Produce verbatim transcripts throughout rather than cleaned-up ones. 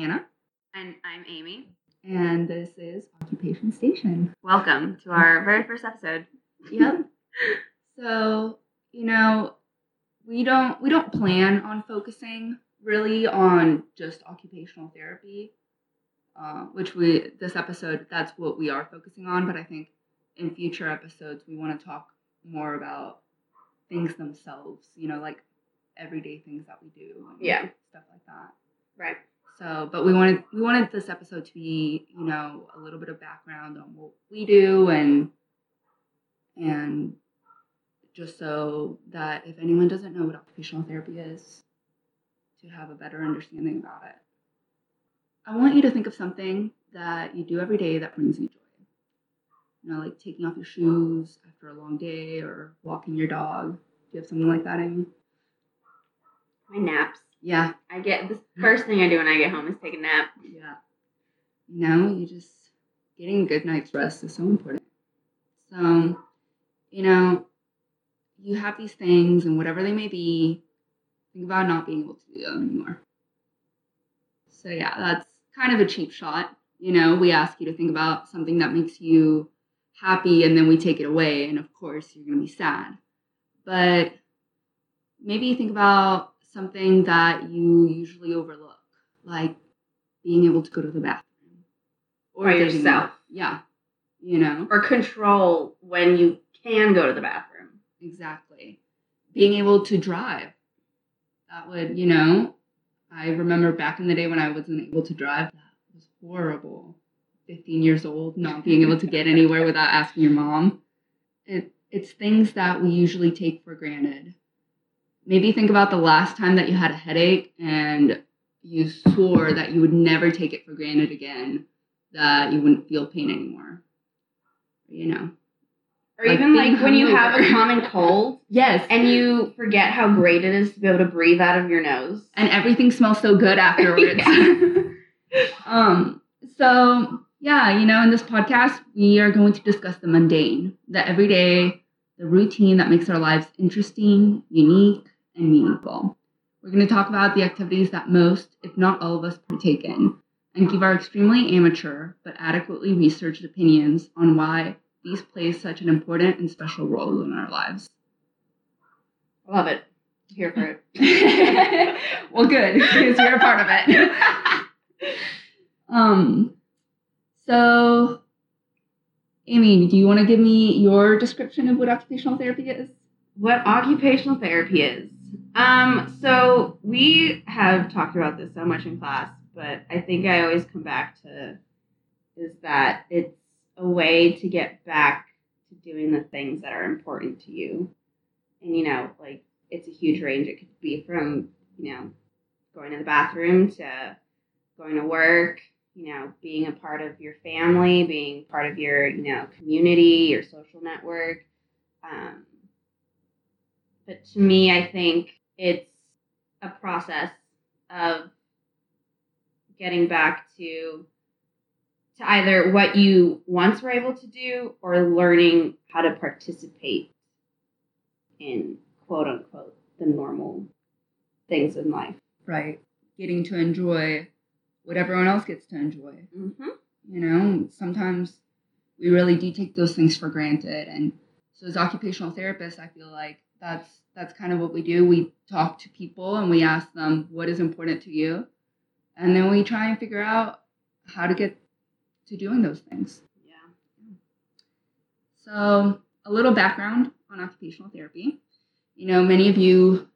Anna. And I'm Amy. And this is Occupation Station. Welcome to our very first episode. Yep. So, you know, we don't we don't plan on focusing really on just occupational therapy, uh, which we this episode, that's what we are focusing on. But I think in future episodes, we want to talk more about things themselves, you know, like everyday things that we do. And yeah. Stuff like that. Right. So, but we wanted we wanted this episode to be, you know, a little bit of background on what we do, and and just so that if anyone doesn't know what occupational therapy is, to have a better understanding about it. I want you to think of something that you do every day that brings you joy. You know, like taking off your shoes after a long day or walking your dog. Do you have something like that, Amy? My naps. Yeah. I get, the first thing I do when I get home is take a nap. Yeah. You know, you just, getting a good night's rest is so important. So, you know, you have these things, and whatever they may be, think about not being able to do them anymore. So yeah, that's kind of a cheap shot. You know, we ask you to think about something that makes you happy, and then we take it away, and of course you're going to be sad. But maybe you think about something that you usually overlook, like being able to go to the bathroom. Or by yourself. Yeah. You know. Or control when you can go to the bathroom. Exactly. Being able to drive. That would, you know, I remember back in the day when I wasn't able to drive, that was horrible. fifteen years old, not being able to get anywhere without asking your mom. It, it's things that we usually take for granted. Maybe think about the last time that you had a headache and you swore that you would never take it for granted again, that you wouldn't feel pain anymore, you know. Or like even like when you over. have a common cold. Yes. And you forget how great it is to be able to breathe out of your nose. And everything smells so good afterwards. um. So, yeah, you know, in this podcast, we are going to discuss the mundane, the everyday, the routine that makes our lives interesting, unique, and meaningful. We're going to talk about the activities that most, if not all of us, partake in, and give our extremely amateur but adequately researched opinions on why these play such an important and special role in our lives. I love it. I'm here for it. Well, good, because you're a part of it. um, so, Amy, do you want to give me your description of what occupational therapy is? What occupational therapy is? Um, so we have talked about this so much in class, but I think I always come back to is that it's a way to get back to doing the things that are important to you. And, you know, like, it's a huge range. It could be from, you know, going to the bathroom to going to work, you know, being a part of your family, being part of your, you know, community, your social network. Um, but to me, I think it's a process of getting back to to either what you once were able to do or learning how to participate in, quote unquote, the normal things in life. Right. Getting to enjoy what everyone else gets to enjoy. Mm-hmm. You know, sometimes we really do take those things for granted. And so as occupational therapists, I feel like that's that's kind of what we do. We talk to people and we ask them, what is important to you? And then we try and figure out how to get to doing those things. Yeah. So a little background on occupational therapy. You know, many of you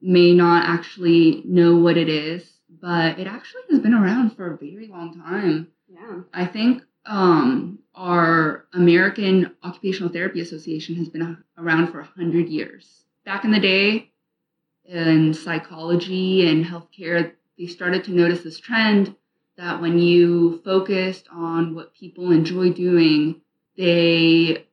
may not actually know what it is, but it actually has been around for a very long time. Yeah. I think um, our American Occupational Therapy Association has been around for one hundred years. Back in the day, in psychology and healthcare, they started to notice this trend that when you focused on what people enjoy doing, they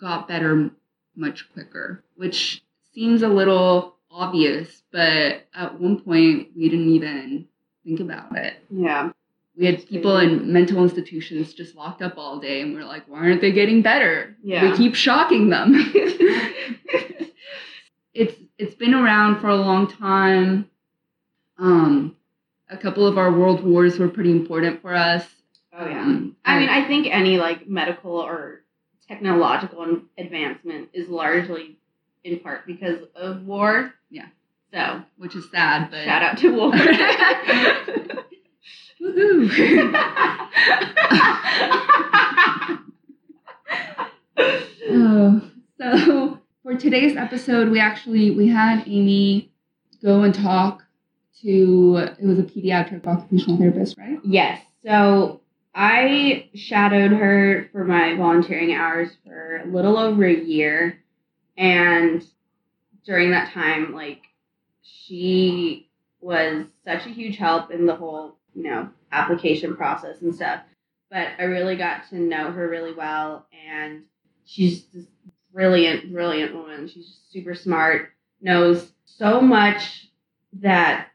got better much quicker, which seems a little obvious, but at one point we didn't even think about it. Yeah. We had people in mental institutions just locked up all day, and we're like, why aren't they getting better? Yeah. We keep shocking them. it's it's been around for a long time. Um a couple of our world wars were pretty important for us. Oh, yeah. Um, I mean, I think any, like, medical or technological advancement is largely in part because of war. Yeah. So. Which is sad, but. Shout out to war. Woohoo. Oh, so for today's episode, we actually, we had Amy go and talk to, it was a pediatric occupational therapist, right? Yes. So I shadowed her for my volunteering hours for a little over a year. And during that time, like, she was such a huge help in the whole, you know, application process and stuff. But I really got to know her really well. And she's this brilliant, brilliant woman. She's just super smart, knows so much that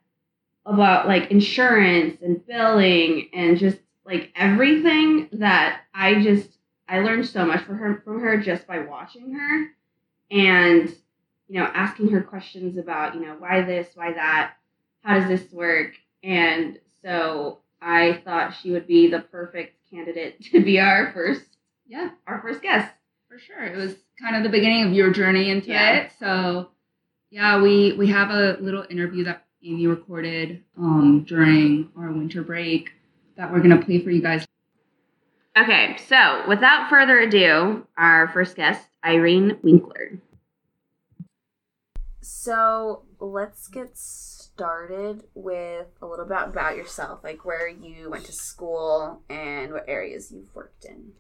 about, like, insurance and billing and just, like, everything that I just, I learned so much from her, from her just by watching her and, you know, asking her questions about, you know, why this, why that, how does this work? And so I thought she would be the perfect candidate to be our first, yeah, our first guest. For sure. It was kind of the beginning of your journey into yeah. it. So, yeah, we, we have a little interview that Amy recorded um, during our winter break that we're going to play for you guys. Okay, so without further ado, our first guest, Irene Winkler. So let's get started with a little bit about yourself, like where you went to school and what areas you've worked in.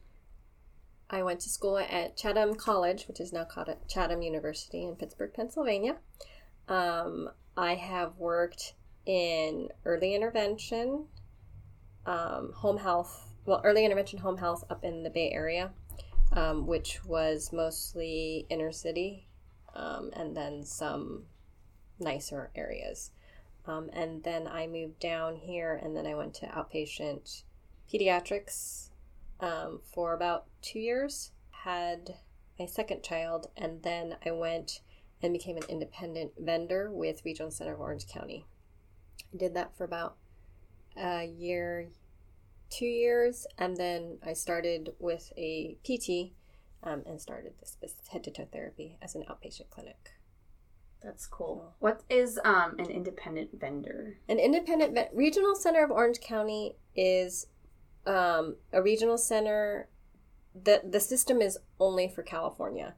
I went to school at Chatham College, which is now called Chatham University in Pittsburgh, Pennsylvania. Um, I have worked in early intervention, um, home health, well, early intervention home health up in the Bay Area, um, which was mostly inner city, um, and then some nicer areas. Um, and then I moved down here, and then I went to outpatient pediatrics Um, for about two years, had my second child, and then I went and became an independent vendor with Regional Center of Orange County. I did that for about a year, two years, and then I started with a P T um, and started this head-to-toe therapy as an outpatient clinic. That's cool. What is um, an independent vendor? An independent ve- Regional Center of Orange County is Um, a regional center. The, the system is only for California.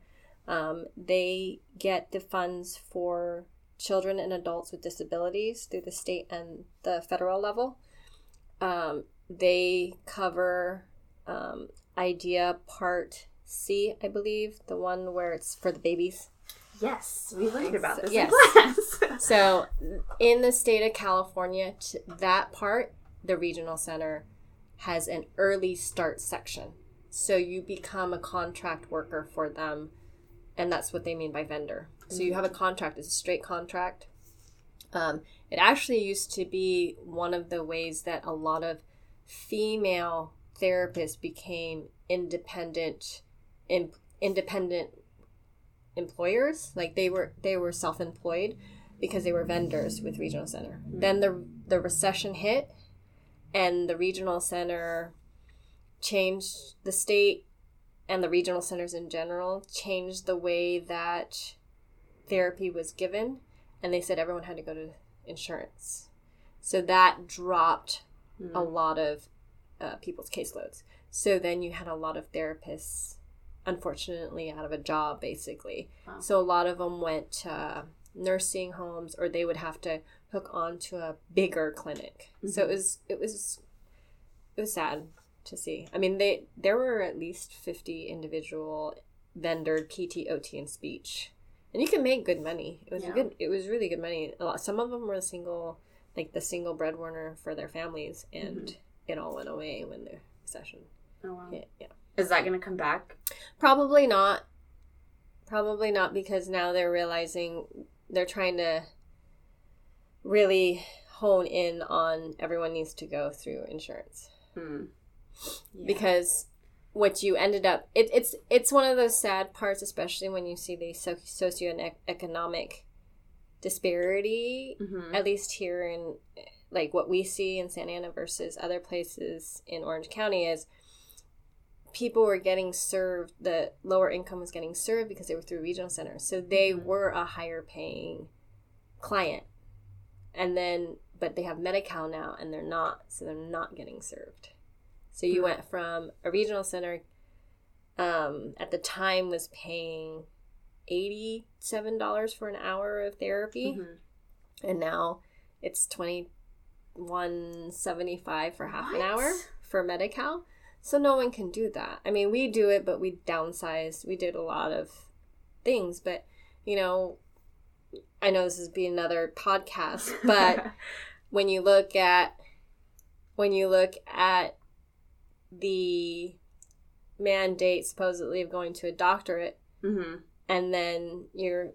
Um, they get the funds for children and adults with disabilities through the state and the federal level. Um, they cover um, IDEA Part C, I believe, the one where it's for the babies. Yes, we learned about this yes. in class. So in the state of California, that part, the regional center has an early start section. So you become a contract worker for them, and that's what they mean by vendor. Mm-hmm. So you have a contract, it's a straight contract. Um, it actually used to be one of the ways that a lot of female therapists became independent in, independent employers. Like they were they were self-employed because they were vendors with Regional Center. Mm-hmm. Then the the recession hit, and the regional center changed, the state and the regional centers in general changed the way that therapy was given. And they said everyone had to go to insurance. So that dropped mm. a lot of uh, people's caseloads. So then you had a lot of therapists, unfortunately, out of a job, basically. Wow. So a lot of them went to nursing homes, or they would have to hook on to a bigger clinic. Mm-hmm. So it was it was it was sad to see. I mean, they there were at least fifty individual vendor P T, O T, and speech, and you can make good money. It was yeah. good. It was really good money. A lot. Some of them were single, like the single breadwinner for their families, and mm-hmm. it all went away when the recession. Oh wow! Yeah, yeah. Is that going to come back? Probably not. Probably not, because now they're realizing they're trying to really hone in on everyone needs to go through insurance. Mm. Yeah. Because what you ended up, it, it's it's one of those sad parts, especially when you see the so- socioeconomic disparity, mm-hmm. at least here in like what we see in Santa Ana versus other places in Orange County is people were getting served, the lower income was getting served because they were through regional centers. So they mm-hmm. were a higher paying client. And then, but they have Medi-Cal now and they're not, so they're not getting served. So you right. went from a regional center um, at the time was paying eighty-seven dollars for an hour of therapy. Mm-hmm. And now it's twenty-one seventy-five for half what? an hour for Medi-Cal. So no one can do that. I mean, we do it, but we downsized. We did a lot of things. But, you know, I know this is be another podcast, but when you look at when you look at the mandate supposedly of going to a doctorate, mm-hmm. and then you're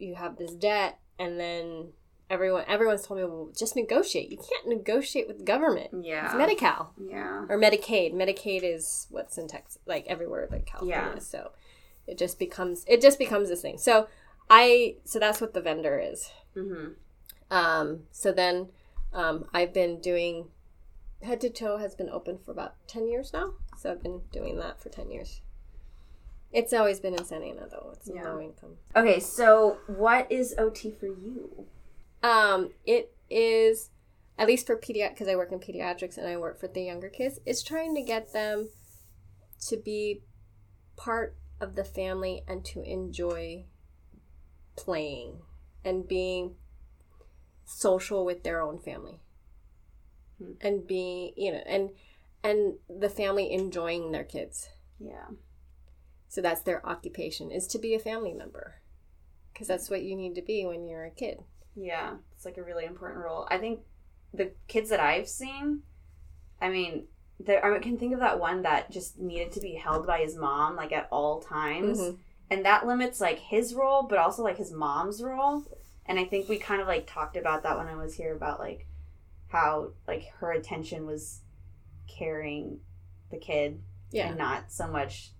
you have this debt, and then Everyone, everyone's told me, well, just negotiate. You can't negotiate with government. Yeah. It's Medi-Cal. Yeah. Or Medicaid. Medicaid is what's in Texas, like everywhere, like California. Yeah. So it just becomes, it just becomes this thing. So I, so that's what the vendor is. Mm-hmm. Um, so then um, I've been doing, Head to Toe has been open for about ten years now. So I've been doing that for ten years. It's always been in Santa Ana, though. It's yeah. low income. Okay. So what is O T for you? Um, it is, at least for pediatrics, because I work in pediatrics and I work for the younger kids, it's trying to get them to be part of the family and to enjoy playing and being social with their own family. Hmm. And being, you know, and and the family enjoying their kids. Yeah. So that's their occupation, is to be a family member. Because that's what you need to be when you're a kid. Yeah, it's like a really important role. I think the kids that I've seen, I mean, there, I can think of that one that just needed to be held by his mom, like, at all times. Mm-hmm. And that limits, like, his role, but also, like, his mom's role. And I think we kind of, like, talked about that when I was here about, like, how, like, her attention was carrying the kid. Yeah. And not so much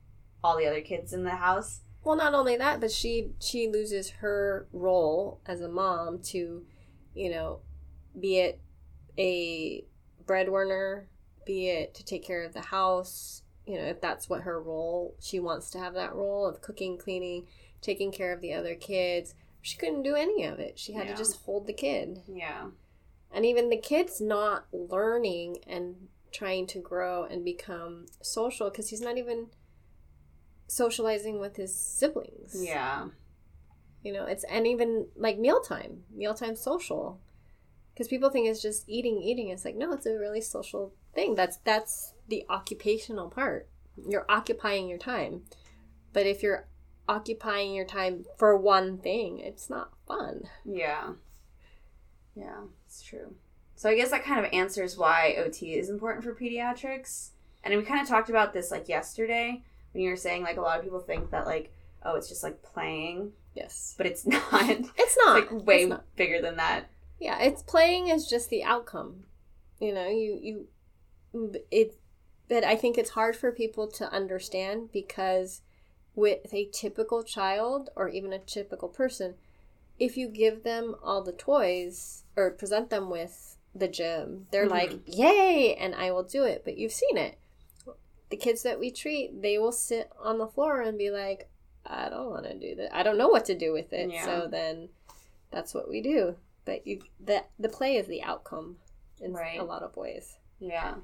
all the other kids in the house. Well, not only that, but she she loses her role as a mom to, you know, be it a breadwinner, be it to take care of the house, you know, if that's what her role, she wants to have that role of cooking, cleaning, taking care of the other kids. She couldn't do any of it. She had yeah. to just hold the kid. Yeah. And even the kid's not learning and trying to grow and become social because he's not even socializing with his siblings. Yeah. You know, it's, and even like mealtime, mealtime social. Because people think it's just eating, eating. It's like, no, it's a really social thing. That's, that's the occupational part. You're occupying your time. But if you're occupying your time for one thing, it's not fun. Yeah. Yeah, it's true. So I guess that kind of answers why O T is important for pediatrics. And we kind of talked about this like yesterday. When you were saying, like, a lot of people think that, like, oh, it's just, like, playing. Yes. But it's not. It's not. It's, like, way it's not. bigger than that. Yeah, it's playing is just the outcome. You know, you, you, it, but I think it's hard for people to understand because with a typical child or even a typical person, if you give them all the toys or present them with the gym, they're mm-hmm. like, yay, and I will do it. But you've seen it. The kids that we treat, they will sit on the floor and be like, I don't want to do that. I don't know what to do with it. Yeah. So then that's what we do. But you, the, the play is the outcome in right. a lot of ways. Yeah.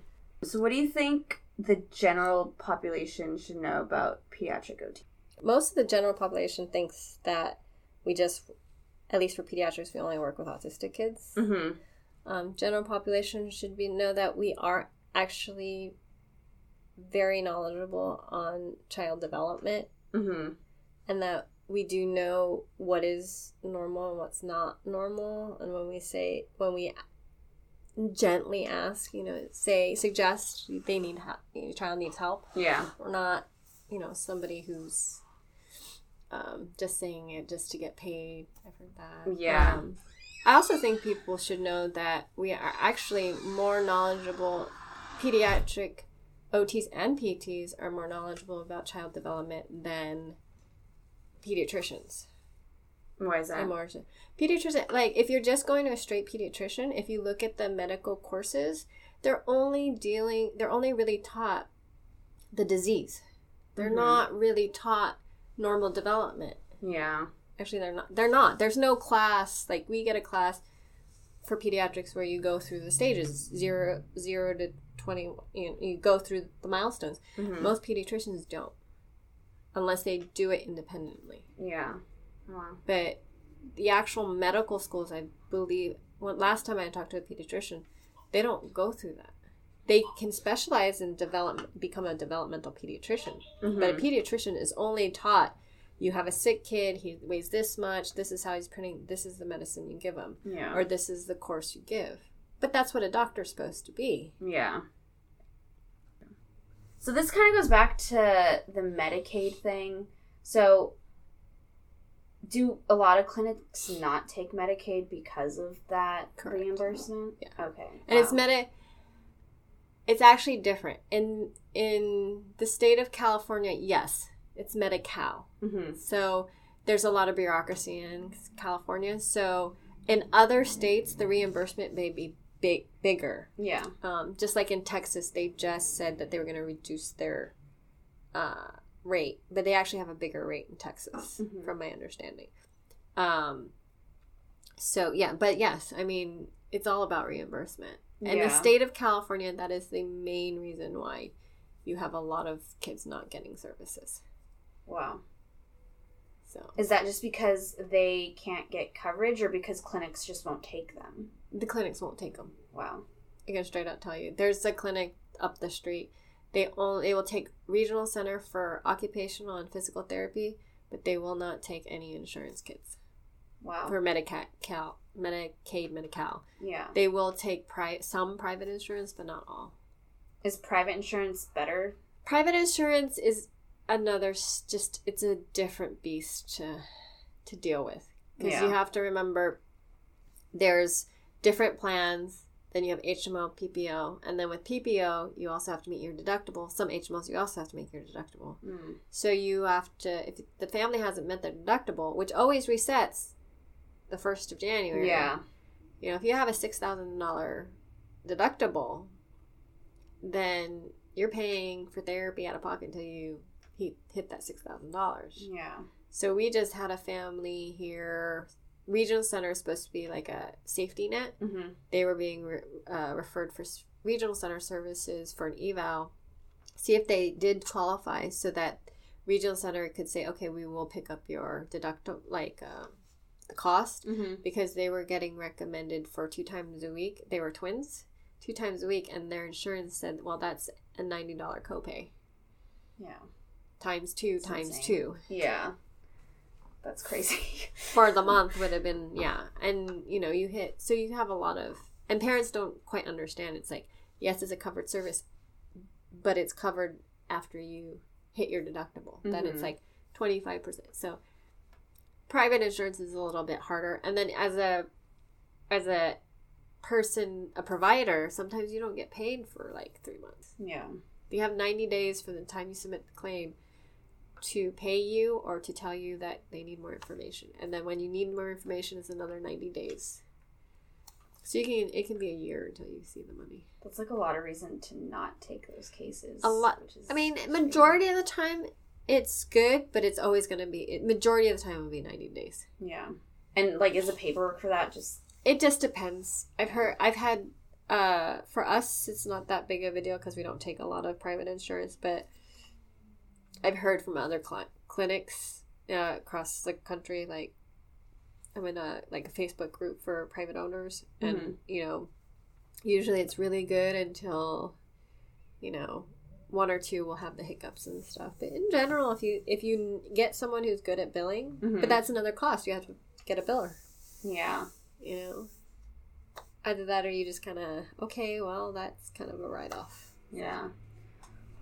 So what do you think the general population should know about pediatric O T? Most of the general population thinks that we just, at least for pediatrics, we only work with autistic kids. Mm-hmm. Um, general population should be know that we are actually very knowledgeable on child development, mm-hmm. and that we do know what is normal and what's not normal. And when we say, when we gently ask, you know, say, suggest they need help, your child needs help. Yeah. We're not, you know, somebody who's um, just saying it just to get paid. I've heard that. Yeah. Um, I also think people should know that we are actually more knowledgeable pediatric O Ts and P Ts are more knowledgeable about child development than pediatricians. Why is that? M Rs. Pediatrician, like, if you're just going to a straight pediatrician, if you look at the medical courses, they're only dealing, they're only really taught the disease. They're mm-hmm. not really taught normal development. Yeah. Actually, they're not. They're not. There's no class. Like, we get a class for pediatrics where you go through the stages, zero, zero to twenty. You, you go through the milestones. Mm-hmm. Most pediatricians don't, unless they do it independently. Yeah. Wow. But the actual medical schools, I believe, when, last time I talked to a pediatrician, they don't go through that. They can specialize in development, become a developmental pediatrician. Mm-hmm. But a pediatrician is only taught, you have a sick kid, he weighs this much, this is how he's printing, this is the medicine you give him. Yeah. Or this is the course you give. But that's what a doctor's supposed to be. Yeah. So this kind of goes back to the Medicaid thing. So do a lot of clinics not take Medicaid because of that Correct. Reimbursement? Yeah. Okay. And wow. it's Medi- It's actually different. In in the state of California, yes, it's Medi-Cal. Mm-hmm. So there's a lot of bureaucracy in California. So in other states, the reimbursement may be big, bigger. Yeah. Um, just like in Texas, they just said that they were going to reduce their uh, rate, but they actually have a bigger rate in Texas, mm-hmm. from my understanding. Um. So, yeah, but yes, I mean, it's all about reimbursement. And yeah. the state of California, that is the main reason why you have a lot of kids not getting services. Wow. So is that just because they can't get coverage, or because clinics just won't take them? The clinics won't take them. Wow. I can straight out tell you. There's a clinic up the street. They only they will take Regional Center for Occupational and Physical Therapy, but they will not take any insurance kids. Wow. For Medi-Cal. Medicaid, Medi-Cal. Yeah. They will take pri- some private insurance, but not all. Is private insurance better? Private insurance is another, just, it's a different beast to to deal with. Because yeah. you have to remember there's different plans. Then you have H M O, P P O. And then with P P O, you also have to meet your deductible. Some H M Os, you also have to make your deductible. Mm. So you have to, if the family hasn't met their deductible, which always resets the first of January. Yeah. You know, if you have a six thousand dollars deductible, then you're paying for therapy out of pocket until you hit that six thousand dollars. Yeah. So we just had a family here. Regional Center is supposed to be like a safety net. Mm-hmm. They were being re- uh, referred for Regional Center services for an eval. See if they did qualify, so that Regional Center could say, okay, we will pick up your deductible, like, um, the cost, mm-hmm. because they were getting recommended for two times a week. They were twins, two times a week, and their insurance said, well, that's a ninety dollars copay. Yeah. Times two, that's times insane. Two. Yeah. That's crazy. For the month would have been, yeah. And, you know, you hit, so you have a lot of, and parents don't quite understand. It's like, yes, it's a covered service, but it's covered after you hit your deductible. Mm-hmm. Then it's like twenty-five percent. So private insurance is a little bit harder. And then as a as a person, a provider, sometimes you don't get paid for like three months. Yeah. You have ninety days from the time you submit the claim to pay you, or to tell you that they need more information. And then when you need more information, it's another ninety days. So you can it can be a year until you see the money. That's like a lot of reason to not take those cases. A lot. Which is I mean, majority of the time, it's good, but it's always going to be, it, majority of the time will be ninety days. Yeah. And, like, is the paperwork for that just? It just depends. I've heard, I've had, uh, for us, it's not that big of a deal because we don't take a lot of private insurance, but I've heard from other cl- clinics uh, across the country, like, I'm in a, like, a Facebook group for private owners, and, mm-hmm. you know, usually it's really good until, you know, one or two will have the hiccups and stuff. But in general, if you if you get someone who's good at billing, mm-hmm. but that's another cost. You have to get a biller. Yeah. You know? Either that, or you just kind of, okay, well, that's kind of a write-off. Yeah.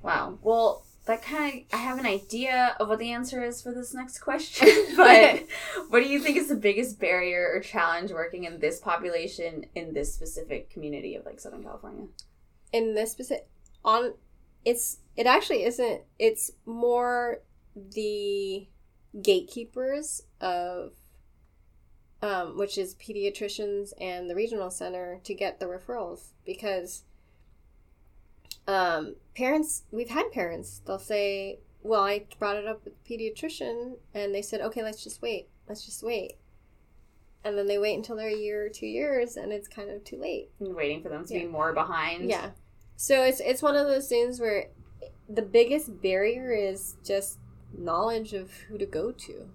Wow. Well, that kind of, I have an idea of what the answer is for this next question, but what do you think is the biggest barrier or challenge working in this population in this specific community of, like, Southern California? In this specific, on... It's it actually isn't. It's more the gatekeepers of um, which is pediatricians and the regional center, to get the referrals, because um, parents, we've had parents, they'll say, well, I brought it up with the pediatrician, and they said, okay, let's just wait. Let's just wait. And then they wait until they're a year or two years, and it's kind of too late. And waiting for them to yeah. be more behind. Yeah. So it's it's one of those things where the biggest barrier is just knowledge of who to go to,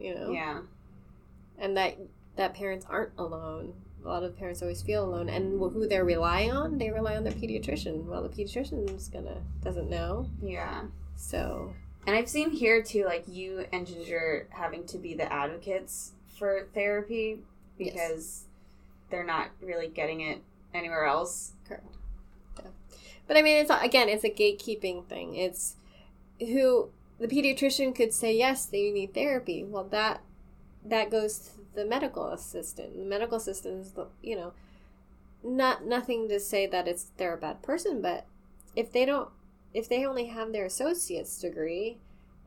you know? Yeah. And that that parents aren't alone. A lot of parents always feel alone. And who they're relying on, they rely on their pediatrician. Well, the pediatrician's gonna doesn't know. Yeah. So. And I've seen here, too, like, you and Ginger having to be the advocates for therapy because yes. they're not really getting it anywhere else. Correct. Yeah. But, I mean, it's again, it's a gatekeeping thing. It's who the pediatrician could say, yes, that you need therapy. Well, that that goes to the medical assistant. The medical assistant is, you know, not nothing to say that it's they're a bad person, but if they don't, if they only have their associate's degree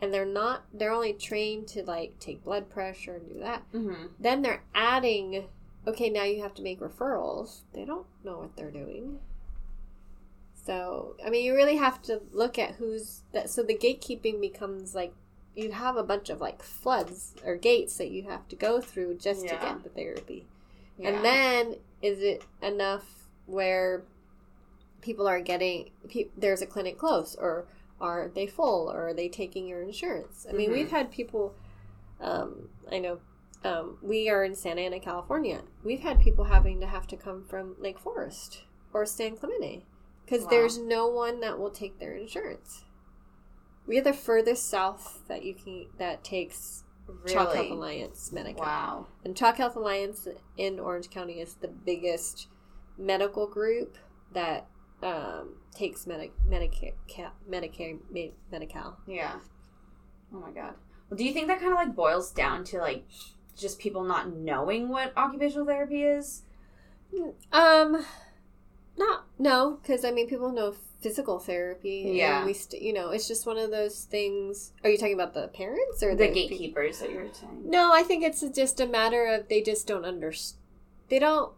and they're not, they're only trained to, like, take blood pressure and do that, mm-hmm. then they're adding, okay, now you have to make referrals. They don't know what they're doing. So, I mean, you really have to look at who's that. So the gatekeeping becomes, like, you have a bunch of, like, floods or gates that you have to go through just yeah. to get the therapy. Yeah. And then is it enough where people are getting, pe- there's a clinic close, or are they full, or are they taking your insurance? I mean, mm-hmm. we've had people, um, I know, um, we are in Santa Ana, California. We've had people having to have to come from Lake Forest or San Clemente because wow. there's no one that will take their insurance. We are the furthest south that you can, that takes really? Chalk Health Alliance Medi-Cal. Wow. And Chalk Health Alliance in Orange County is the biggest medical group that Um, takes Medi- Medicaid, Medicaid, Medi-Cal. Yeah. Oh my God. Well, do you think that kind of, like, boils down to, like, just people not knowing what occupational therapy is? Um, not no, because I mean, people know physical therapy. Yeah. And we, st- you know, it's just one of those things. Are you talking about the parents or the, the gatekeepers people? That you're saying? No, I think it's just a matter of they just don't understand. They don't.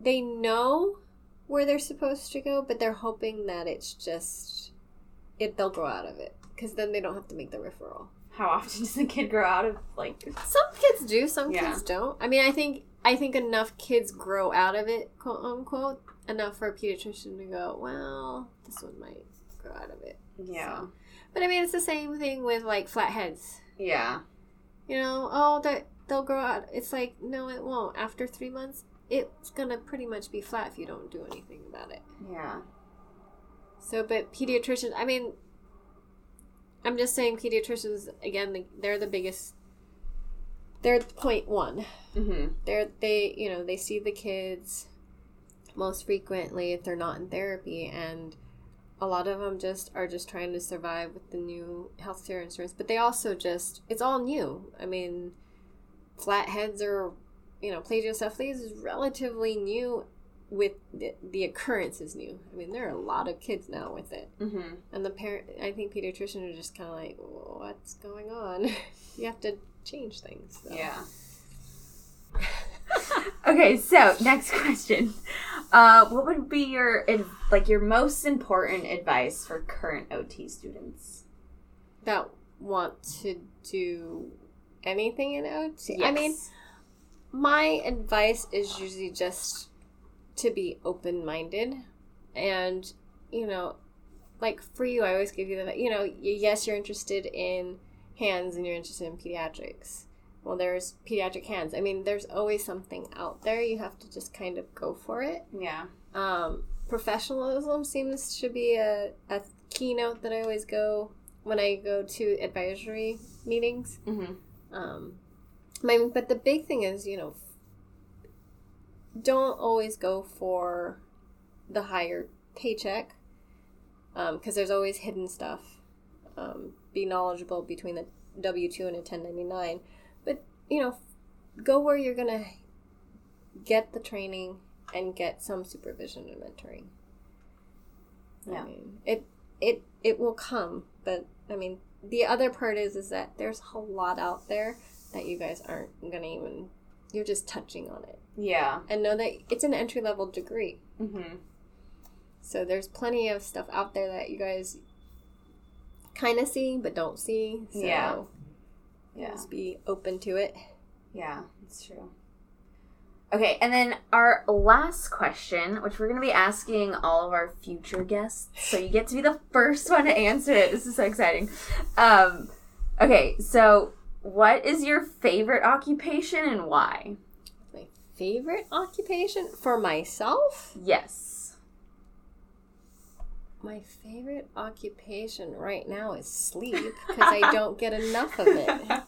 They know where they're supposed to go, but they're hoping that it's just, it they'll grow out of it, because then they don't have to make the referral. How often does a kid grow out of, like... Some kids do, some yeah. kids don't. I mean, I think I think enough kids grow out of it, quote unquote, enough for a pediatrician to go, well, this one might grow out of it. Yeah. So. But I mean, it's the same thing with, like, flatheads. Yeah. You know, oh, that they'll grow out. It's like, no, it won't. After three months, it's going to pretty much be flat if you don't do anything about it. Yeah. So, but pediatricians, I mean, I'm just saying pediatricians, again, they're the biggest, they're point one. Mm-hmm. They're, they, you know, they see the kids most frequently if they're not in therapy, and a lot of them just are just trying to survive with the new health care insurance, but they also just, it's all new. I mean, flatheads are, you know, plagiocephaly is relatively new with the, the occurrence is new. I mean, there are a lot of kids now with it. Mm-hmm. And the parent, I think pediatricians are just kind of like, what's going on? You have to change things. So. Yeah. Okay, so next question. Uh, what would be your, like, your most important advice for current O T students? That want to do anything in O T? Yes. I mean... My advice is usually just to be open-minded, and, you know, like, for you, I always give you the, you know, yes, you're interested in hands and you're interested in pediatrics. Well, there's pediatric hands. I mean, there's always something out there. You have to just kind of go for it. Yeah. Um, professionalism seems to be a, a keynote that I always go when I go to advisory meetings. Mm-hmm. Um My, but the big thing is, you know, don't always go for the higher paycheck, because um, there's always hidden stuff. Um, be knowledgeable between a W two and a ten ninety-nine. But, you know, go where you're going to get the training and get some supervision and mentoring. Yeah. I mean, it, it, it will come. But, I mean, the other part is, is that there's a lot out there that you guys aren't going to even you're just touching on it. Yeah. And know that it's an entry-level degree. Mm-hmm. So there's plenty of stuff out there that you guys kind of see but don't see. So yeah. Yeah. Just be open to it. Yeah, that's true. Okay, and then our last question, which we're going to be asking all of our future guests, so you get to be the first one to answer it. This is so exciting. Um, okay, so what is your favorite occupation and why? My favorite occupation for myself? Yes. My favorite occupation right now is sleep, because I don't get enough of it.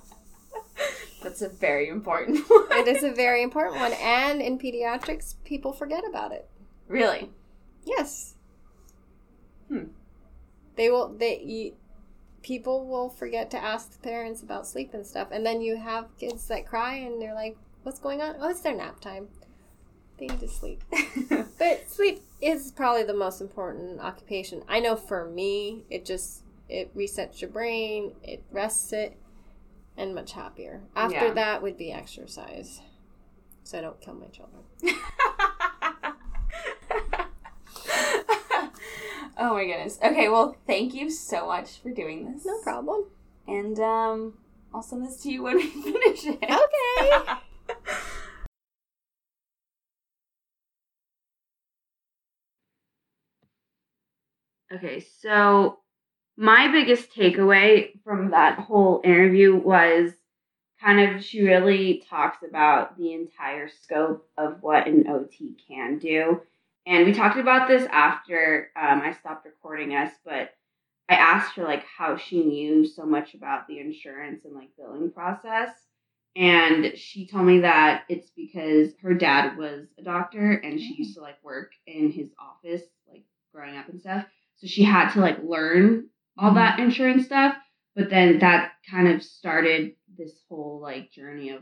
That's a very important one. It is a very important one. And in pediatrics, people forget about it. Really? Yes. Hmm. They will, they, you, people will forget to ask the parents about sleep and stuff. And then you have kids that cry and they're like, what's going on? Oh, it's their nap time. They need to sleep. But sleep is probably the most important occupation. I know for me, it just, it resets your brain, it rests it. And much happier. After yeah. that would be exercise. So I don't kill my children. Oh my goodness. Okay, well, thank you so much for doing this. No problem. And um, I'll send this to you when we finish it. Okay. Okay, so... my biggest takeaway from that whole interview was kind of she really talks about the entire scope of what an O T can do. And we talked about this after um, I stopped recording us, but I asked her like how she knew so much about the insurance and like billing process. And she told me that it's because her dad was a doctor and she used to like work in his office, like growing up and stuff. So she had to like learn all that insurance stuff, but then that kind of started this whole like journey of,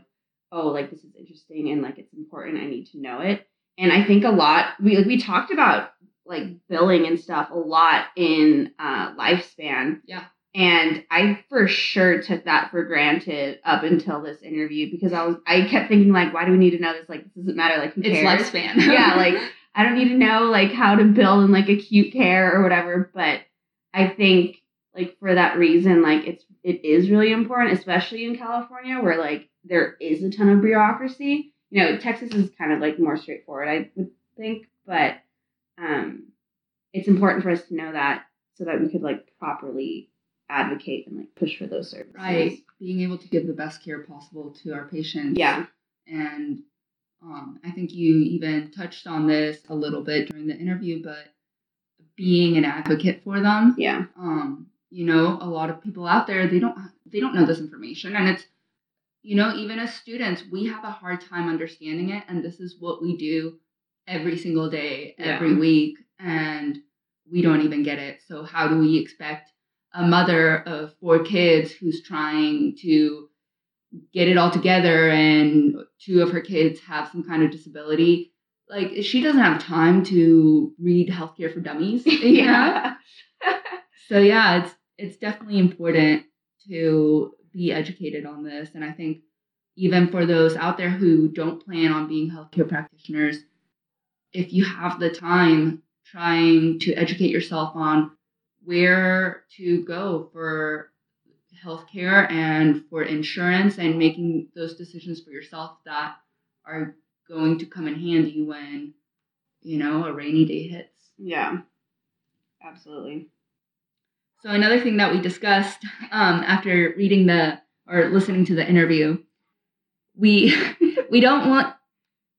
oh, like this is interesting and like it's important. I need to know it. And I think a lot we like, we talked about like billing and stuff a lot in uh, lifespan. Yeah. And I for sure took that for granted up until this interview because I was I kept thinking like, why do we need to know this? Like this doesn't matter. Like who cares? It's lifespan. Yeah. Like I don't need to know like how to bill in like acute care or whatever, but I think. Like for that reason, like it's it is really important, especially in California where like there is a ton of bureaucracy. You know, Texas is kind of like more straightforward, I would think, but um, it's important for us to know that so that we could like properly advocate and like push for those services. Right, being able to give the best care possible to our patients. Yeah, and um, I think you even touched on this a little bit during the interview, but being an advocate for them. Yeah. Um. You know, a lot of people out there, they don't they don't know this information. And it's, you know, even as students, we have a hard time understanding it. And this is what we do every single day, every yeah. week. And we don't even get it. So how do we expect a mother of four kids who's trying to get it all together and two of her kids have some kind of disability? Like, she doesn't have time to read Healthcare for Dummies, you know? So, yeah, it's It's definitely important to be educated on this. And I think even for those out there who don't plan on being healthcare practitioners, if you have the time, trying to educate yourself on where to go for healthcare and for insurance and making those decisions for yourself that are going to come in handy when, you know, a rainy day hits. Yeah, absolutely. So another thing that we discussed um, after reading the or listening to the interview, we we don't want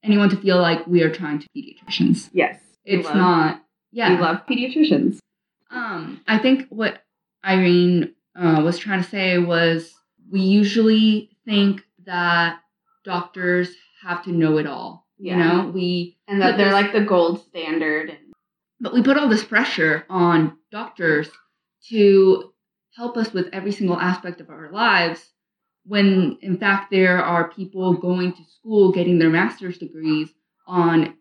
anyone to feel like we are trying to be pediatricians. Yes. It's love, not. Yeah. We love pediatricians. Um, I think what Irene uh, was trying to say was we usually think that doctors have to know it all. Yeah. You know, we and that they're like the gold standard. And, but we put all this pressure on doctors to help us with every single aspect of our lives when, in fact, there are people going to school, getting their master's degrees on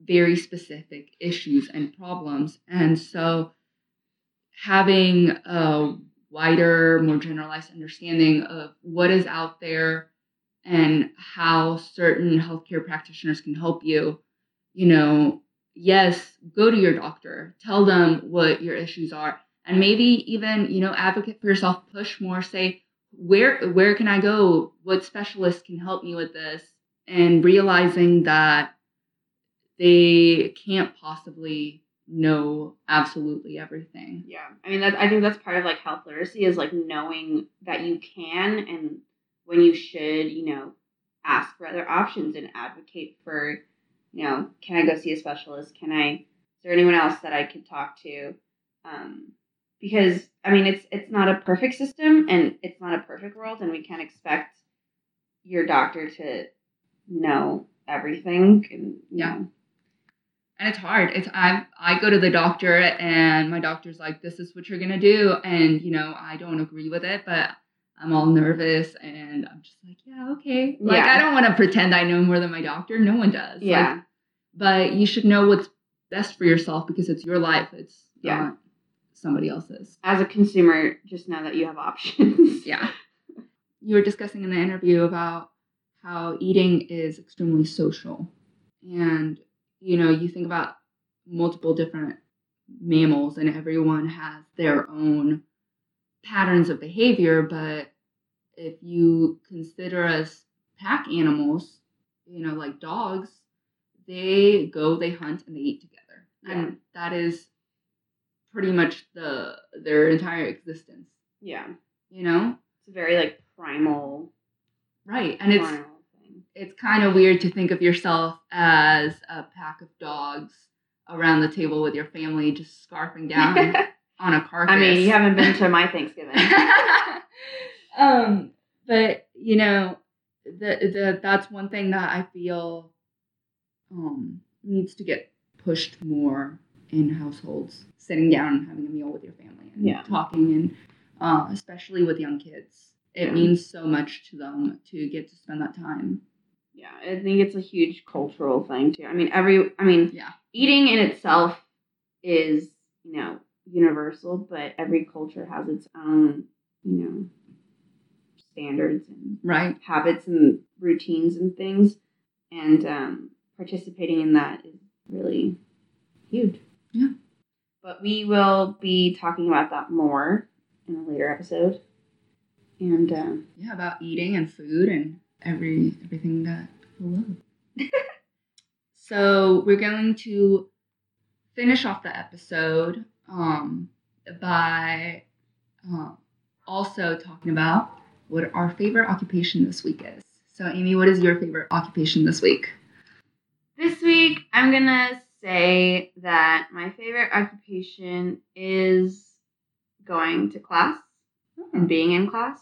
very specific issues and problems. And so having a wider, more generalized understanding of what is out there and how certain healthcare practitioners can help you, you know, yes, go to your doctor, tell them what your issues are, and maybe even, you know, advocate for yourself, push more, say, where where can I go? What specialist can help me with this? And realizing that they can't possibly know absolutely everything. Yeah. I mean, that, I think that's part of like health literacy is like knowing that you can and when you should, you know, ask for other options and advocate for, you know, can I go see a specialist? Can I, is there anyone else that I could talk to? Um, because, I mean, it's it's not a perfect system and it's not a perfect world, and we can't expect your doctor to know everything. And, yeah. Know. And it's hard. It's I I go to the doctor and my doctor's like, this is what you're going to do. And, you know, I don't agree with it, but I'm all nervous and I'm just like, yeah, okay. Like, yeah. I don't want to pretend I know more than my doctor. No one does. Yeah. Like, but you should know what's best for yourself because it's your life. It's yeah. not somebody else's. As a consumer, just know that you have options. Yeah. You were discussing in the interview about how eating is extremely social. And, you know, you think about multiple different mammals and everyone has their own patterns of behavior, but if you consider us pack animals, you know, like dogs, they go, they hunt, and they eat together. Yeah. And that is pretty much the their entire existence. Yeah. You know? It's a very, like, primal. Right. And primal it's thing. It's kind of weird to think of yourself as a pack of dogs around the table with your family just scarfing down on a carcass. I mean, you haven't been to my Thanksgiving. um, but, you know, the, the, that's one thing that I feel um, needs to get pushed more in households, sitting down and having a meal with your family and yeah. talking, and uh, especially with young kids. It yeah. means so much to them to get to spend that time. Yeah, I think it's a huge cultural thing, too. I mean, every, I mean, yeah. eating in itself is, you know, universal, but every culture has its own, you know, standards and right. habits and routines and things, and um, participating in that is really huge. Yeah. But we will be talking about that more in a later episode. And um, yeah, about eating and food and every everything that people love. So we're going to finish off the episode um, by uh, also talking about what our favorite occupation this week is. So, Amy, what is your favorite occupation this week? This week, I'm going to say that my favorite occupation is going to class oh. and being in class,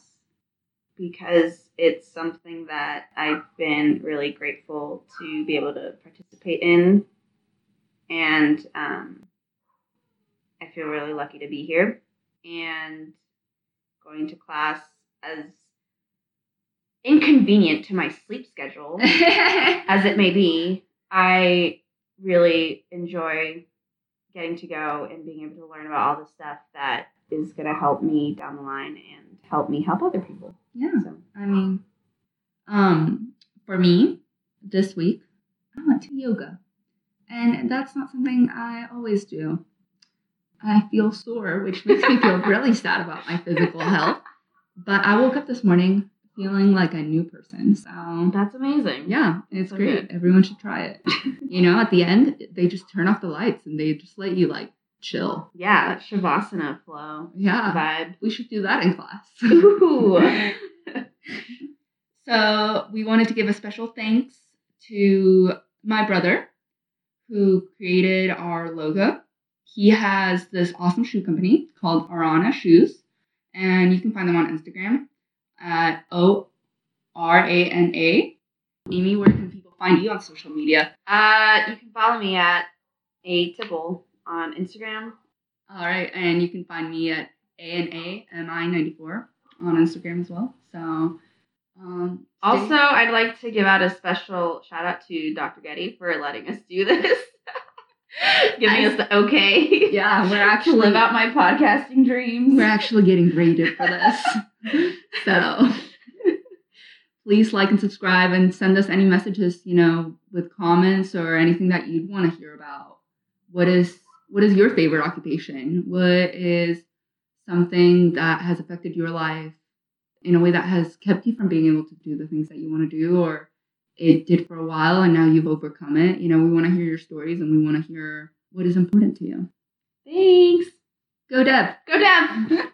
because it's something that I've been really grateful to be able to participate in, and um, I feel really lucky to be here. And going to class, as inconvenient to my sleep schedule as it may be, I really enjoy getting to go and being able to learn about all the stuff that is going to help me down the line and help me help other people. Yeah. So. I mean, um, for me, this week, I went to yoga. And that's not something I always do. I feel sore, which makes me feel really sad about my physical health. But I woke up this morning feeling like a new person. So that's amazing. Yeah, it's so great. Good. Everyone should try it. You know, at the end, they just turn off the lights and they just let you like chill. Yeah, that shavasana flow. Yeah, vibe. We should do that in class. Ooh. So we wanted to give a special thanks to my brother, who created our logo. He has this awesome shoe company called Arana Shoes, and you can find them on Instagram at O R A N A. Amy, where can people find you on social media? Uh, you can follow me at A Tibble on Instagram. All right, and you can find me at A N A M I ninety-four on Instagram as well. So, um, also, I'd like to give out a special shout out to Doctor Getty for letting us do this. Giving I, us the okay. Yeah, we're actually live out my podcasting dreams. We're actually getting graded for this. So please like and subscribe and send us any messages, you know, with comments or anything that you'd want to hear about. What is what is your favorite occupation? What is something that has affected your life in a way that has kept you from being able to do the things that you want to do, or it did for a while and now you've overcome it? You know, we want to hear your stories and we want to hear what is important to you. Thanks. Go Deb. Go Deb.